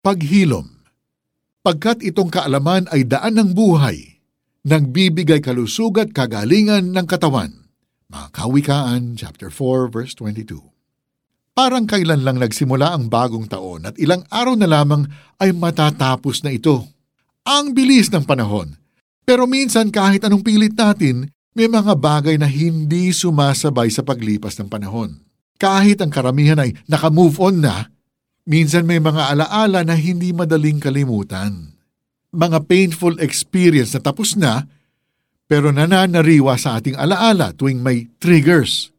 Paghilom. Pagkat itong kaalaman ay daan ng buhay, nagbibigay kalusug at kagalingan ng katawan. Mga Kawikaan, chapter 4, verse 22. Parang kailan lang nagsimula ang bagong taon at ilang araw na lamang ay matatapos na ito. Ang bilis ng panahon. Pero minsan kahit anong pilit natin, may mga bagay na hindi sumasabay sa paglipas ng panahon. Kahit ang karamihan ay nakamove on na, minsan may mga alaala na hindi madaling kalimutan. Mga painful experience na tapos na, pero nananariwa sa ating alaala tuwing may triggers.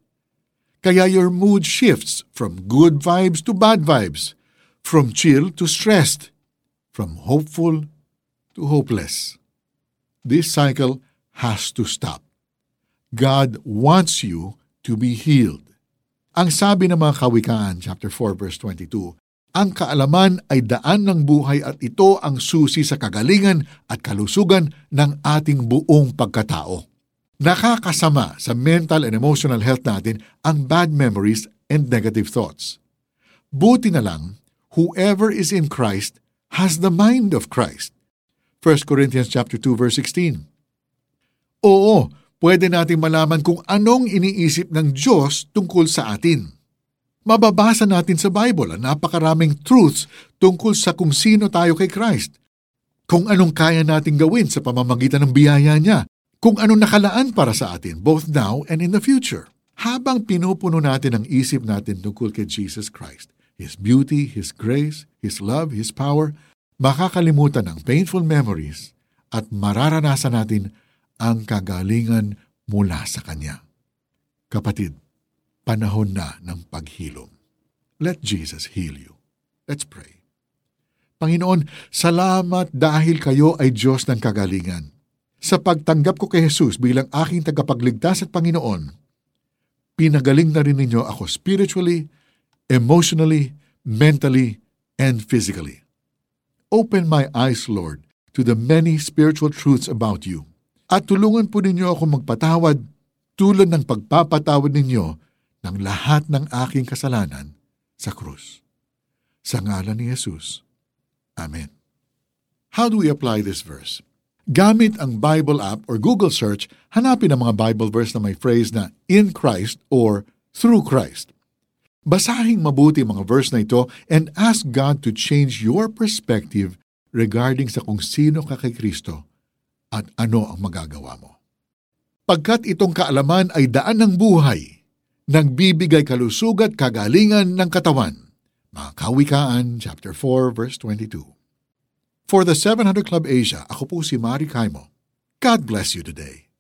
Kaya your mood shifts from good vibes to bad vibes, from chill to stressed, from hopeful to hopeless. This cycle has to stop. God wants you to be healed. Ang sabi ng mga Kawikaan, chapter 4, verse 22, ang kaalaman ay daan ng buhay at ito ang susi sa kagalingan at kalusugan ng ating buong pagkatao. Nakakasama sa mental and emotional health natin ang bad memories and negative thoughts. Buti na lang, whoever is in Christ has the mind of Christ. 1 Corinthians chapter 2, verse 16. Oo, pwede natin malaman kung anong iniisip ng Diyos tungkol sa atin. Mababasa natin sa Bible ang napakaraming truths tungkol sa kung sino tayo kay Christ, kung anong kaya nating gawin sa pamamagitan ng biyaya niya, kung anong nakalaan para sa atin, both now and in the future. Habang pinupuno natin ang isip natin tungkol kay Jesus Christ, His beauty, His grace, His love, His power, makakalimutan ang painful memories at mararanasan natin ang kagalingan mula sa Kanya. Kapatid, panahon na ng paghilom. Let Jesus heal you. Let's pray. Panginoon, salamat dahil kayo ay Diyos ng kagalingan. Sa pagtanggap ko kay Jesus bilang aking tagapagligtas at Panginoon, pinagaling na rin ninyo ako spiritually, emotionally, mentally, and physically. Open my eyes, Lord, to the many spiritual truths about you. At tulungan po ninyo ako magpatawad tulad ng pagpapatawad ninyo ng lahat ng aking kasalanan sa krus. Sa ngalan ni Jesus. Amen. How do we apply this verse? Gamit ang Bible app or Google search, hanapin ang mga Bible verse na may phrase na in Christ or through Christ. Basahin mabuti mga verse na ito and ask God to change your perspective regarding sa kung sino ka kay Kristo at ano ang magagawa mo. Pagkat itong kaalaman ay daan ng buhay, nagbibigay kalusug at kagalingan ng katawan. Mga Kawikaan, chapter 4, verse 22. For the 700 Club Asia, ako po si Mari Kaimo. God bless you today.